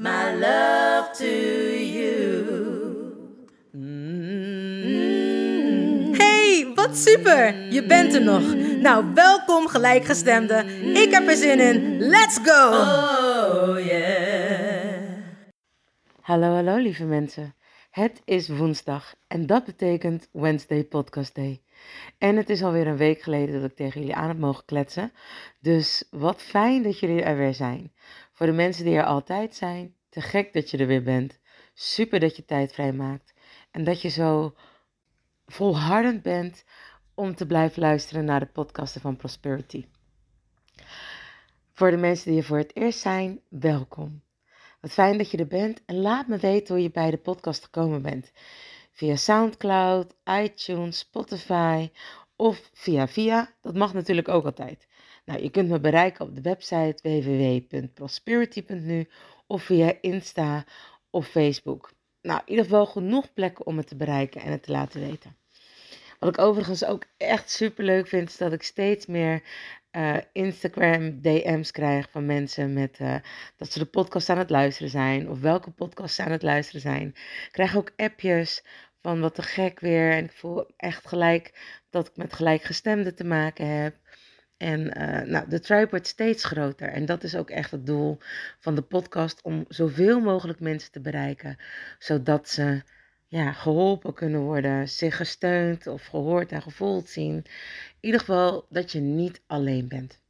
My love to you. Hey, wat super! Je bent er nog. Nou, welkom gelijkgestemden. Ik heb er zin in. Let's go! Oh yeah. Hallo, hallo lieve mensen. Het is woensdag en dat betekent Wednesday Podcast Day. En het is alweer een week geleden dat ik tegen jullie aan heb mogen kletsen. Dus wat fijn dat jullie er weer zijn. Voor de mensen die er altijd zijn, te gek dat je er weer bent. Super dat je tijd vrijmaakt. En dat je zo volhardend bent om te blijven luisteren naar de podcasten van Prosperity. Voor de mensen die er voor het eerst zijn, welkom. Wat fijn dat je er bent en laat me weten hoe je bij de podcast gekomen bent. Via SoundCloud, iTunes, Spotify of via. Dat mag natuurlijk ook altijd. Nou, je kunt me bereiken op de website www.prosperity.nu of via Insta of Facebook. Nou, in ieder geval genoeg plekken om het te bereiken en het te laten weten. Wat ik overigens ook echt superleuk vind, is dat ik steeds meer Instagram DM's krijg van mensen met dat ze de podcast aan het luisteren zijn. Of welke podcast ze aan het luisteren zijn. Ik krijg ook appjes van wat te gek weer. En ik voel echt gelijk dat ik met gelijkgestemden te maken heb. En de tribe wordt steeds groter. En dat is ook echt het doel van de podcast. Om zoveel mogelijk mensen te bereiken. Zodat ze geholpen kunnen worden. Zich gesteund of gehoord en gevoeld zien. In ieder geval dat je niet alleen bent.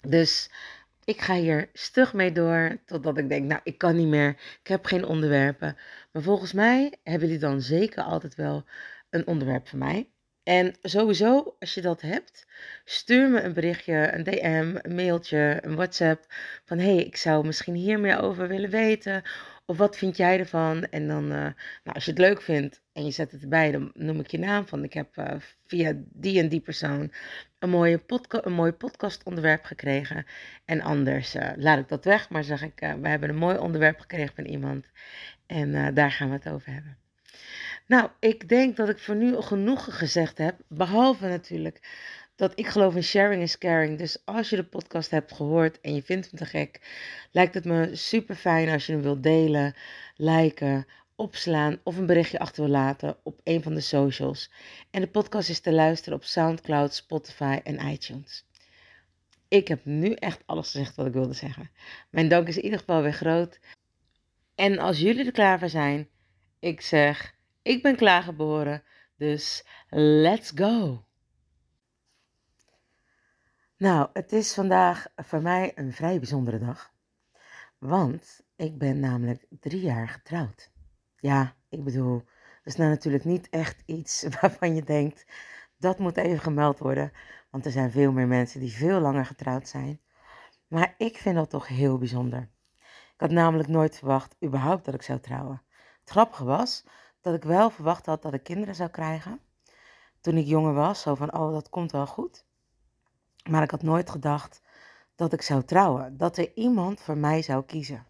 Dus ik ga hier stug mee door. Totdat ik denk, ik kan niet meer. Ik heb geen onderwerpen. Maar volgens mij hebben jullie dan zeker altijd wel een onderwerp voor mij. En sowieso, als je dat hebt, stuur me een berichtje, een DM, een mailtje, een WhatsApp. Van, ik zou misschien hier meer over willen weten. Of wat vind jij ervan? En dan, als je het leuk vindt en je zet het erbij, dan noem ik je naam van. Ik heb via die en die persoon een mooi podcastonderwerp gekregen. En anders laat ik dat weg, maar zeg ik, we hebben een mooi onderwerp gekregen van iemand. En daar gaan we het over hebben. Nou, ik denk dat ik voor nu al genoeg gezegd heb. Behalve natuurlijk dat ik geloof in sharing is caring. Dus als je de podcast hebt gehoord en je vindt hem te gek, lijkt het me super fijn als je hem wilt delen, liken, opslaan of een berichtje achter wil laten op een van de socials. En de podcast is te luisteren op SoundCloud, Spotify en iTunes. Ik heb nu echt alles gezegd wat ik wilde zeggen. Mijn dank is in ieder geval weer groot. En als jullie er klaar voor zijn, ik zeg, ik ben klaargeboren, dus let's go! Nou, het is vandaag voor mij een vrij bijzondere dag. Want ik ben namelijk 3 jaar getrouwd. Ja, ik bedoel, dat is nou natuurlijk niet echt iets waarvan je denkt, dat moet even gemeld worden. Want er zijn veel meer mensen die veel langer getrouwd zijn. Maar ik vind dat toch heel bijzonder. Ik had namelijk nooit verwacht überhaupt dat ik zou trouwen. Het grappige was dat ik wel verwacht had dat ik kinderen zou krijgen. Toen ik jonger was, zo van, dat komt wel goed. Maar ik had nooit gedacht dat ik zou trouwen. Dat er iemand voor mij zou kiezen.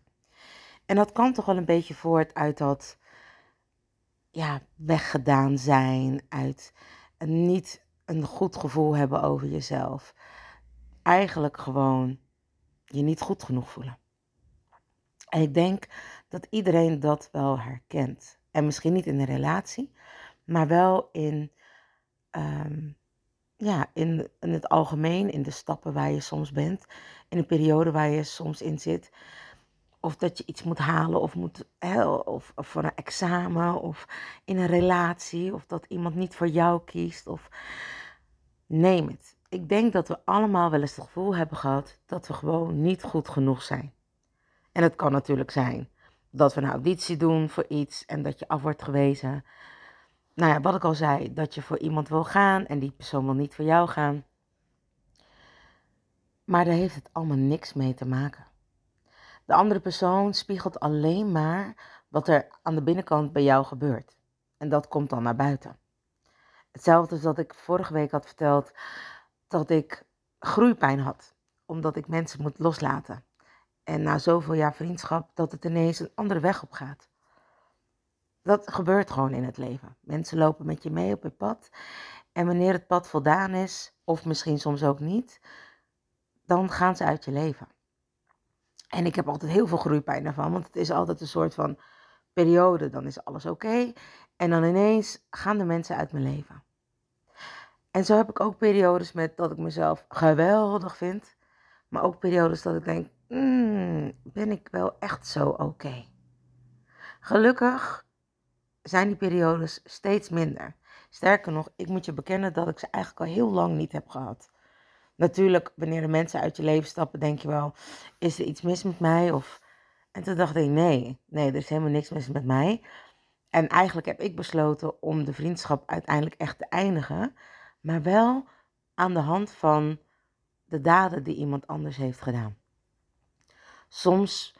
En dat kwam toch wel een beetje voort uit dat weggedaan zijn. Uit niet een goed gevoel hebben over jezelf. Eigenlijk gewoon je niet goed genoeg voelen. En ik denk dat iedereen dat wel herkent. En misschien niet in een relatie, maar wel in het algemeen, in de stappen waar je soms bent, in de periode waar je soms in zit. Of dat je iets moet halen of voor een examen of in een relatie. Of dat iemand niet voor jou kiest. Of neem het. Ik denk dat we allemaal wel eens het gevoel hebben gehad dat we gewoon niet goed genoeg zijn. En het kan natuurlijk zijn dat we een auditie doen voor iets en dat je af wordt gewezen. Nou ja, wat ik al zei, dat je voor iemand wil gaan en die persoon wil niet voor jou gaan. Maar daar heeft het allemaal niks mee te maken. De andere persoon spiegelt alleen maar wat er aan de binnenkant bij jou gebeurt. En dat komt dan naar buiten. Hetzelfde als dat ik vorige week had verteld dat ik groeipijn had. Omdat ik mensen moet loslaten. En na zoveel jaar vriendschap dat het ineens een andere weg op gaat. Dat gebeurt gewoon in het leven. Mensen lopen met je mee op je pad. En wanneer het pad voldaan is, of misschien soms ook niet, dan gaan ze uit je leven. En ik heb altijd heel veel groeipijn daarvan, want het is altijd een soort van periode. Dan is alles oké. En dan ineens gaan de mensen uit mijn leven. En zo heb ik ook periodes met dat ik mezelf geweldig vind. Maar ook periodes dat ik denk, ben ik wel echt zo oké? Gelukkig zijn die periodes steeds minder. Sterker nog, ik moet je bekennen dat ik ze eigenlijk al heel lang niet heb gehad. Natuurlijk, wanneer de mensen uit je leven stappen, denk je wel, is er iets mis met mij? En toen dacht ik, nee, er is helemaal niks mis met mij. En eigenlijk heb ik besloten om de vriendschap uiteindelijk echt te eindigen. Maar wel aan de hand van de daden die iemand anders heeft gedaan. Soms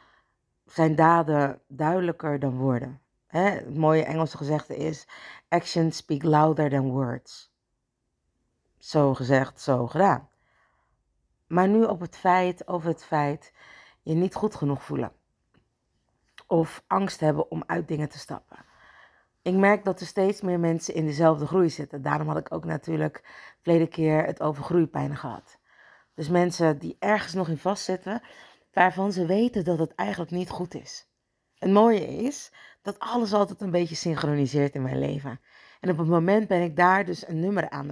zijn daden duidelijker dan woorden. Het mooie Engelse gezegde is, actions speak louder than words. Zo gezegd, zo gedaan. Maar nu op het feit, over het feit, je niet goed genoeg voelen. Of angst hebben om uit dingen te stappen. Ik merk dat er steeds meer mensen in dezelfde groei zitten. Daarom had ik ook natuurlijk verleden keer het over groeipijn gehad. Dus mensen die ergens nog in vastzitten, waarvan ze weten dat het eigenlijk niet goed is. Het mooie is dat alles altijd een beetje synchroniseert in mijn leven. En op het moment ben ik daar dus een nummer aan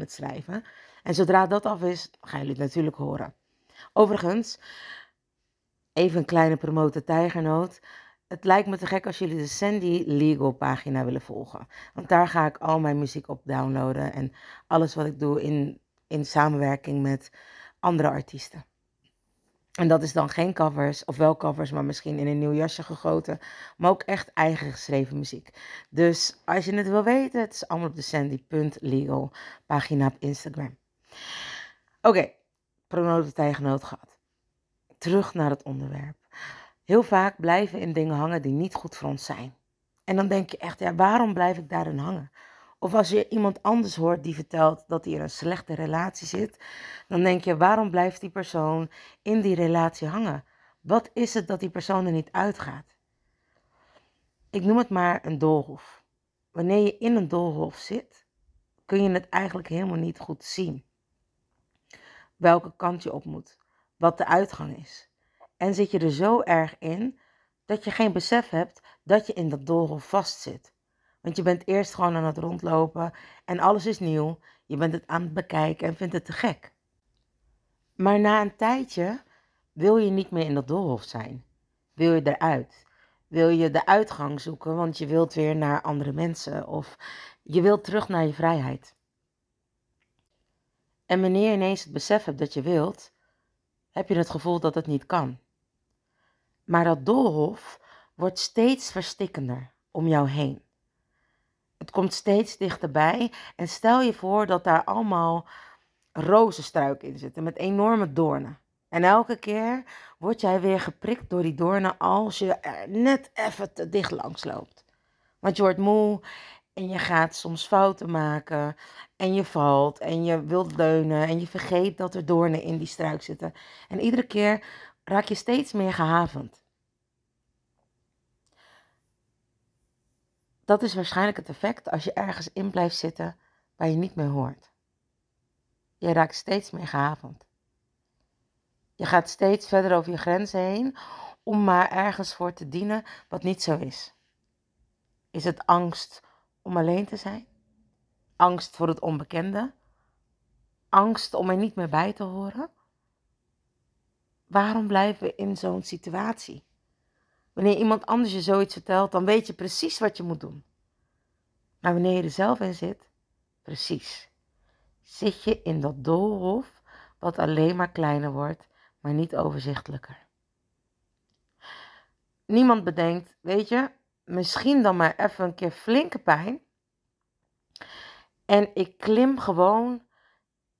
het schrijven. En zodra dat af is, gaan jullie het natuurlijk horen. Overigens, even een kleine promote tijgernoot. Het lijkt me te gek als jullie de Sandy Legal pagina willen volgen. Want daar ga ik al mijn muziek op downloaden. En alles wat ik doe in samenwerking met andere artiesten. En dat is dan geen covers, of wel covers, maar misschien in een nieuw jasje gegoten. Maar ook echt eigen geschreven muziek. Dus als je het wil weten, het is allemaal op de sandy.legal pagina op Instagram. Oké, promote tijgenoot gehad. Terug naar het onderwerp. Heel vaak blijven in dingen hangen die niet goed voor ons zijn. En dan denk je echt, ja, waarom blijf ik daarin hangen? Of als je iemand anders hoort die vertelt dat hij in een slechte relatie zit, dan denk je, waarom blijft die persoon in die relatie hangen? Wat is het dat die persoon er niet uitgaat? Ik noem het maar een doolhof. Wanneer je in een doolhof zit, kun je het eigenlijk helemaal niet goed zien. Welke kant je op moet, wat de uitgang is. En zit je er zo erg in dat je geen besef hebt dat je in dat doolhof vastzit. Want je bent eerst gewoon aan het rondlopen en alles is nieuw. Je bent het aan het bekijken en vindt het te gek. Maar na een tijdje wil je niet meer in dat doolhof zijn. Wil je eruit? Wil je de uitgang zoeken, want je wilt weer naar andere mensen. Of je wilt terug naar je vrijheid. En wanneer je ineens het besef hebt dat je wilt, heb je het gevoel dat het niet kan. Maar dat doolhof wordt steeds verstikkender om jou heen. Het komt steeds dichterbij en stel je voor dat daar allemaal rozenstruiken in zitten met enorme doornen. En elke keer word jij weer geprikt door die doornen als je er net even te dicht langs loopt. Want je wordt moe en je gaat soms fouten maken en je valt en je wilt leunen en je vergeet dat er doornen in die struik zitten. En iedere keer raak je steeds meer gehavend. Dat is waarschijnlijk het effect als je ergens in blijft zitten waar je niet meer hoort. Je raakt steeds meer gehavend. Je gaat steeds verder over je grenzen heen om maar ergens voor te dienen wat niet zo is. Is het angst om alleen te zijn? Angst voor het onbekende? Angst om er niet meer bij te horen? waarom blijven we in zo'n situatie? Wanneer iemand anders je zoiets vertelt, dan weet je precies wat je moet doen. Maar wanneer je er zelf in zit, precies. Zit je in dat doolhof wat alleen maar kleiner wordt, maar niet overzichtelijker. Niemand bedenkt, weet je, misschien dan maar even een keer flinke pijn. En ik klim gewoon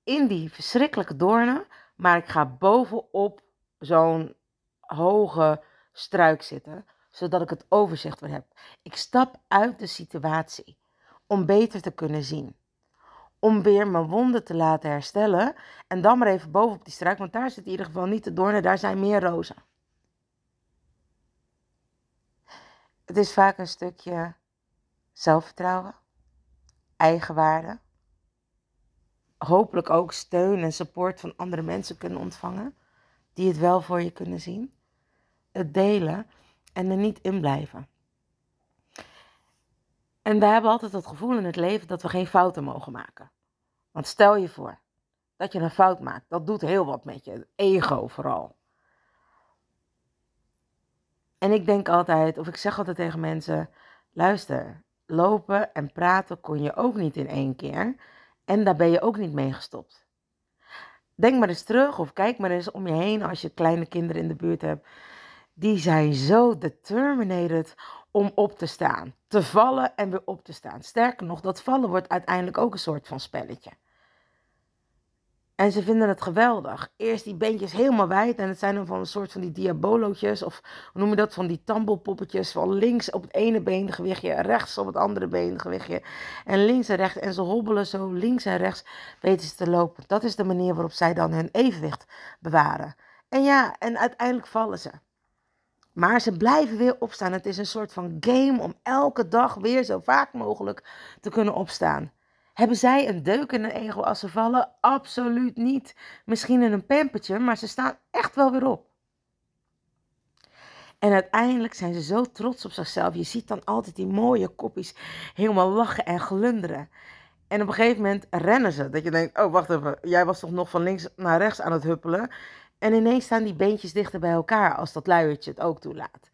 in die verschrikkelijke doornen, maar ik ga bovenop zo'n hoge struik zitten, zodat ik het overzicht weer heb. Ik stap uit de situatie om beter te kunnen zien. Om weer mijn wonden te laten herstellen en dan maar even bovenop die struik, want daar zit in ieder geval niet de doornen, daar zijn meer rozen. Het is vaak een stukje zelfvertrouwen, eigenwaarde, hopelijk ook steun en support van andere mensen kunnen ontvangen, die het wel voor je kunnen zien, het delen en er niet in blijven. En we hebben altijd het gevoel in het leven dat we geen fouten mogen maken. Want stel je voor dat je een fout maakt, dat doet heel wat met je, het ego vooral. En ik denk altijd, of ik zeg altijd tegen mensen, luister, lopen en praten kon je ook niet in één keer. En daar ben je ook niet mee gestopt. Denk maar eens terug of kijk maar eens om je heen als je kleine kinderen in de buurt hebt. Die zijn zo determinated om op te staan, te vallen en weer op te staan. Sterker nog, dat vallen wordt uiteindelijk ook een soort van spelletje. En ze vinden het geweldig. Eerst die beentjes helemaal wijd en het zijn dan van een soort van die diabolootjes of hoe noem je dat, van die tambelpoppetjes van links op het ene been gewichtje, rechts op het andere been gewichtje en links en rechts en ze hobbelen zo links en rechts weten ze te lopen. Dat is de manier waarop zij dan hun evenwicht bewaren. En ja, en uiteindelijk vallen ze. Maar ze blijven weer opstaan. Het is een soort van game om elke dag weer zo vaak mogelijk te kunnen opstaan. Hebben zij een deuk in hun ego als ze vallen? Absoluut niet. Misschien in een pampertje, maar ze staan echt wel weer op. En uiteindelijk zijn ze zo trots op zichzelf. Je ziet dan altijd die mooie koppies helemaal lachen en glunderen. En op een gegeven moment rennen ze. Dat je denkt, oh wacht even, jij was toch nog van links naar rechts aan het huppelen? En ineens staan die beentjes dichter bij elkaar als dat luiertje het ook toelaat.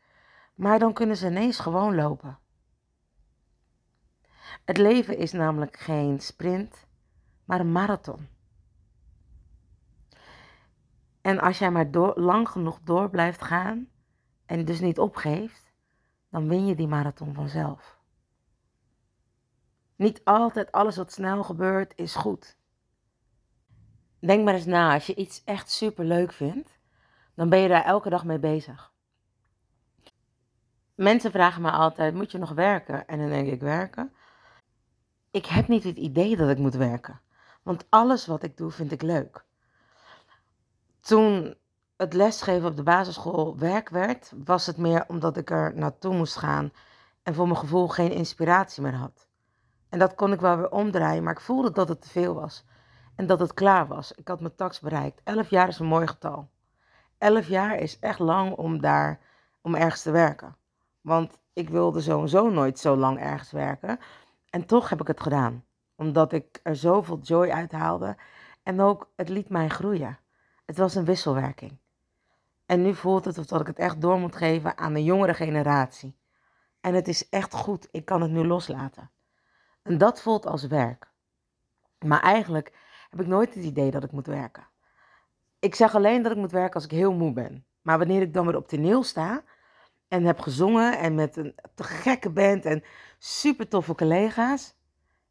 Maar dan kunnen ze ineens gewoon lopen. Het leven is namelijk geen sprint, maar een marathon. En als jij maar lang genoeg door blijft gaan en dus niet opgeeft, dan win je die marathon vanzelf. Niet altijd alles wat snel gebeurt is goed. Denk maar eens na, als je iets echt super leuk vindt, dan ben je daar elke dag mee bezig. Mensen vragen me altijd, moet je nog werken? En dan denk ik, werken? Ik heb niet het idee dat ik moet werken, want alles wat ik doe vind ik leuk. Toen het lesgeven op de basisschool werk werd, was het meer omdat ik er naartoe moest gaan en voor mijn gevoel geen inspiratie meer had. En dat kon ik wel weer omdraaien, maar ik voelde dat het te veel was. En dat het klaar was. Ik had mijn tax bereikt. 11 jaar is een mooi getal. 11 jaar is echt lang om ergens te werken. Want ik wilde sowieso nooit zo lang ergens werken. En toch heb ik het gedaan. Omdat ik er zoveel joy uit haalde. En ook, het liet mij groeien. Het was een wisselwerking. En nu voelt het of dat ik het echt door moet geven aan de jongere generatie. En het is echt goed. Ik kan het nu loslaten. En dat voelt als werk. Maar eigenlijk heb ik nooit het idee dat ik moet werken. Ik zeg alleen dat ik moet werken als ik heel moe ben. Maar wanneer ik dan weer op toneel sta en heb gezongen en met een te gekke band en super toffe collega's,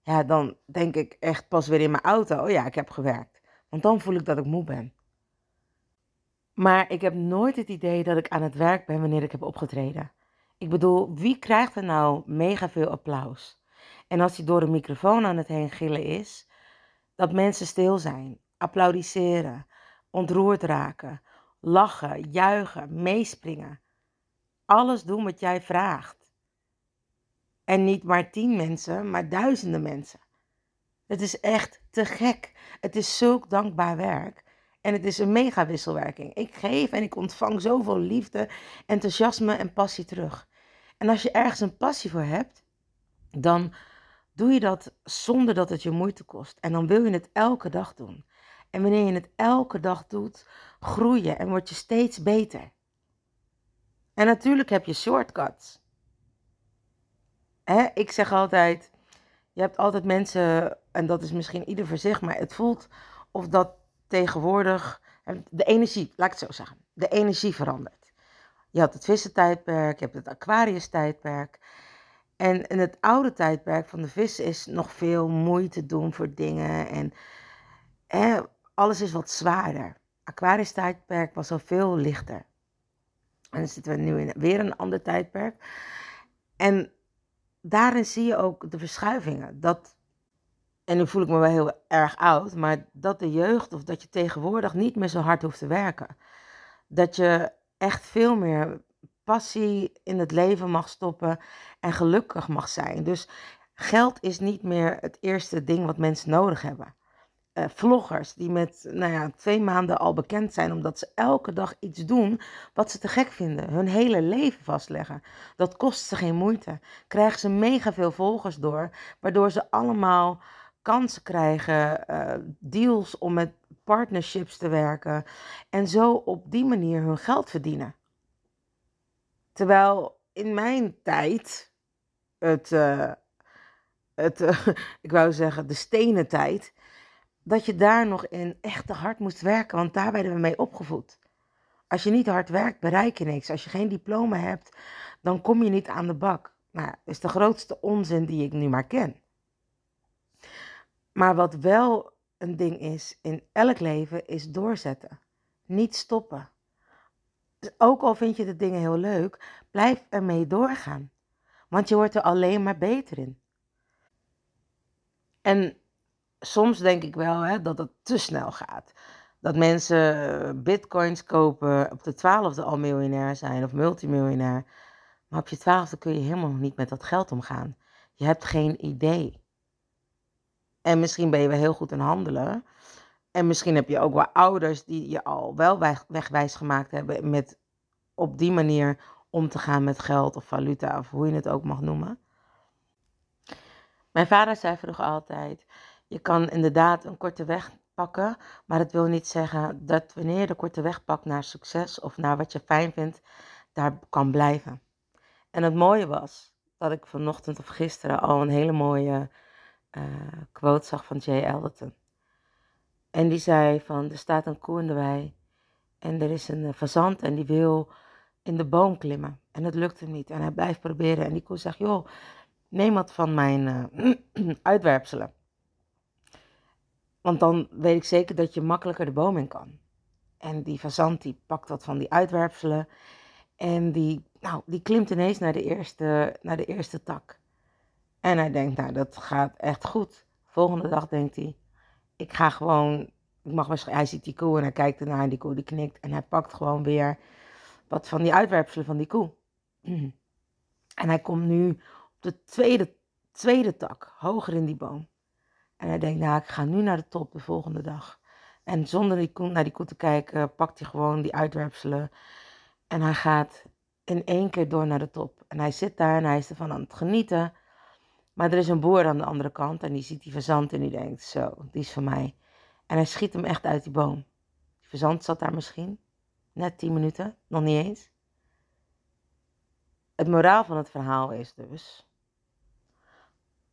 ja, dan denk ik echt pas weer in mijn auto, oh ja, ik heb gewerkt. Want dan voel ik dat ik moe ben. Maar ik heb nooit het idee dat ik aan het werk ben wanneer ik heb opgetreden. Ik bedoel, wie krijgt er nou mega veel applaus? En als hij door een microfoon aan het heen gillen is, dat mensen stil zijn, applaudisseren, ontroerd raken, lachen, juichen, meespringen. Alles doen wat jij vraagt. En niet maar 10 mensen, maar 1000 mensen. Het is echt te gek. Het is zulk dankbaar werk. En het is een mega wisselwerking. Ik geef en ik ontvang zoveel liefde, enthousiasme en passie terug. En als je ergens een passie voor hebt, dan doe je dat zonder dat het je moeite kost. En dan wil je het elke dag doen. En wanneer je het elke dag doet, groei je en word je steeds beter. En natuurlijk heb je shortcuts. Hè? Ik zeg altijd, je hebt altijd mensen, en dat is misschien ieder voor zich, maar het voelt of dat tegenwoordig, de energie, laat ik het zo zeggen, de energie verandert. Je had het vissentijdperk, je hebt het aquariustijdperk. En in het oude tijdperk van de vis is nog veel moeite doen voor dingen. En alles is wat zwaarder. Aquarius tijdperk was al veel lichter. En dan zitten we nu in weer een ander tijdperk. En daarin zie je ook de verschuivingen. Dat, en nu voel ik me wel heel erg oud, maar dat de jeugd of dat je tegenwoordig niet meer zo hard hoeft te werken. Dat je echt veel meer passie in het leven mag stoppen en gelukkig mag zijn. Dus geld is niet meer het eerste ding wat mensen nodig hebben. Vloggers die met 2 maanden al bekend zijn omdat ze elke dag iets doen wat ze te gek vinden. Hun hele leven vastleggen. Dat kost ze geen moeite. Krijgen ze mega veel volgers door. Waardoor ze allemaal kansen krijgen, deals om met partnerships te werken. En zo op die manier hun geld verdienen. Terwijl in mijn tijd, ik wou zeggen de stenen tijd, dat je daar nog in echt te hard moest werken, want daar werden we mee opgevoed. Als je niet hard werkt, bereik je niks. Als je geen diploma hebt, dan kom je niet aan de bak. Nou, dat is de grootste onzin die ik nu maar ken. Maar wat wel een ding is in elk leven, is doorzetten. Niet stoppen. Ook al vind je de dingen heel leuk, blijf ermee doorgaan. Want je wordt er alleen maar beter in. En soms denk ik wel dat het te snel gaat. Dat mensen bitcoins kopen, op de 12e al miljonair zijn of multimiljonair. Maar op je 12e kun je helemaal niet met dat geld omgaan. Je hebt geen idee. En misschien ben je wel heel goed in handelen. En misschien heb je ook wel ouders die je al wel wegwijs gemaakt hebben met op die manier om te gaan met geld of valuta of hoe je het ook mag noemen. Mijn vader zei vroeger altijd, je kan inderdaad een korte weg pakken, maar dat wil niet zeggen dat wanneer je de korte weg pakt naar succes of naar wat je fijn vindt, daar kan blijven. En het mooie was dat ik vanochtend of gisteren al een hele mooie quote zag van Jay Elderton. En die zei van, er staat een koe in de wei en er is een fazant en die wil in de boom klimmen. En het lukt hem niet en hij blijft proberen. En die koe zegt, joh, neem wat van mijn uitwerpselen. Want dan weet ik zeker dat je makkelijker de boom in kan. En die fazant die pakt wat van die uitwerpselen en die klimt ineens naar de eerste tak. En hij denkt, nou dat gaat echt goed. Volgende dag denkt hij, hij ziet die koe en hij kijkt ernaar en die koe die knikt. En hij pakt gewoon weer wat van die uitwerpselen van die koe. En hij komt nu op de tweede tak, hoger in die boom. En hij denkt, nou ik ga nu naar de top de volgende dag. En zonder naar die koe te kijken, pakt hij gewoon die uitwerpselen. En hij gaat in 1 keer door naar de top. En hij zit daar en hij is ervan aan het genieten. Maar er is een boer aan de andere kant en die ziet die fazant en die denkt, zo, die is van mij. En hij schiet hem echt uit die boom. Die fazant zat daar misschien net 10 minuten, nog niet eens. Het moraal van het verhaal is dus,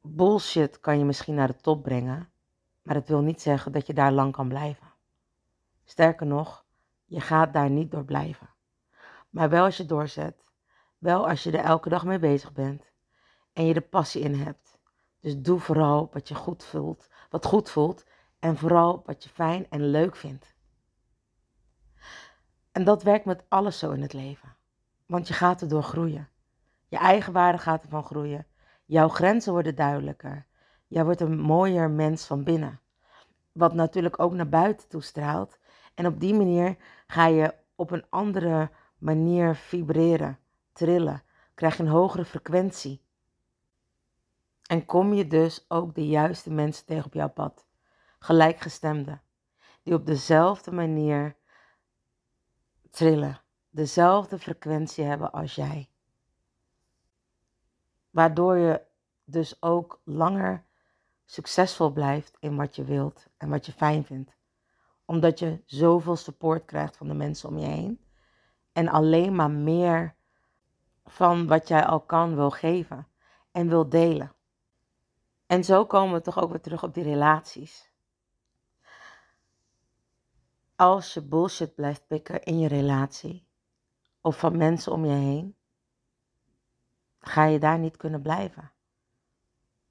bullshit kan je misschien naar de top brengen, maar dat wil niet zeggen dat je daar lang kan blijven. Sterker nog, je gaat daar niet door blijven. Maar wel als je doorzet, wel als je er elke dag mee bezig bent. En je de passie in hebt. Dus doe vooral wat je goed voelt. En vooral wat je fijn en leuk vindt. En dat werkt met alles zo in het leven. Want je gaat erdoor groeien. Je eigen waarde gaat ervan groeien. Jouw grenzen worden duidelijker. Jij wordt een mooier mens van binnen. Wat natuurlijk ook naar buiten toe straalt. En op die manier ga je op een andere manier vibreren, trillen. Krijg je een hogere frequentie. En kom je dus ook de juiste mensen tegen op jouw pad. Gelijkgestemden. Die op dezelfde manier trillen. Dezelfde frequentie hebben als jij. Waardoor je dus ook langer succesvol blijft in wat je wilt en wat je fijn vindt. Omdat je zoveel support krijgt van de mensen om je heen. En alleen maar meer van wat jij al kan wil geven. En wil delen. En zo komen we toch ook weer terug op die relaties. Als je bullshit blijft pikken in je relatie. Of van mensen om je heen. Ga je daar niet kunnen blijven.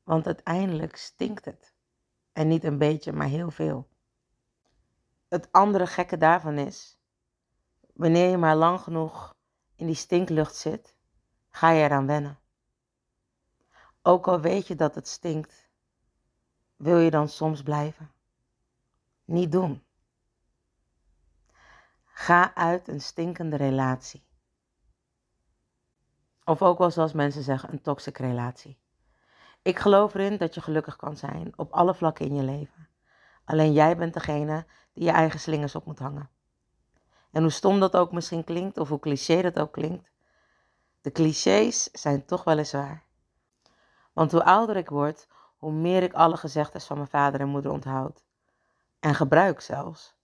Want uiteindelijk stinkt het. En niet een beetje, maar heel veel. Het andere gekke daarvan is, wanneer je maar lang genoeg in die stinklucht zit, ga je eraan wennen. Ook al weet je dat het stinkt, wil je dan soms blijven. Niet doen. Ga uit een stinkende relatie. Of ook wel zoals mensen zeggen, een toxic relatie. Ik geloof erin dat je gelukkig kan zijn op alle vlakken in je leven. Alleen jij bent degene die je eigen slingers op moet hangen. En hoe stom dat ook misschien klinkt, of hoe cliché dat ook klinkt, de clichés zijn toch wel eens waar. Want hoe ouder ik word, hoe meer ik alle gezegdes van mijn vader en moeder onthoud. En gebruik zelfs.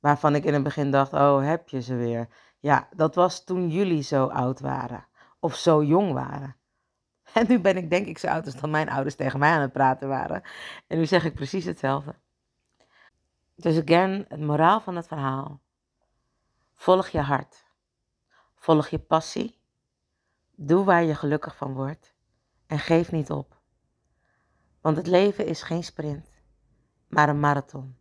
Waarvan ik in het begin dacht, oh, heb je ze weer. Ja, dat was toen jullie zo oud waren. Of zo jong waren. En nu ben ik denk ik zo oud als dat mijn ouders tegen mij aan het praten waren. En nu zeg ik precies hetzelfde. Dus again, het moraal van het verhaal. Volg je hart. Volg je passie. Doe waar je gelukkig van wordt. En geef niet op. Want het leven is geen sprint, maar een marathon.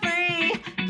free.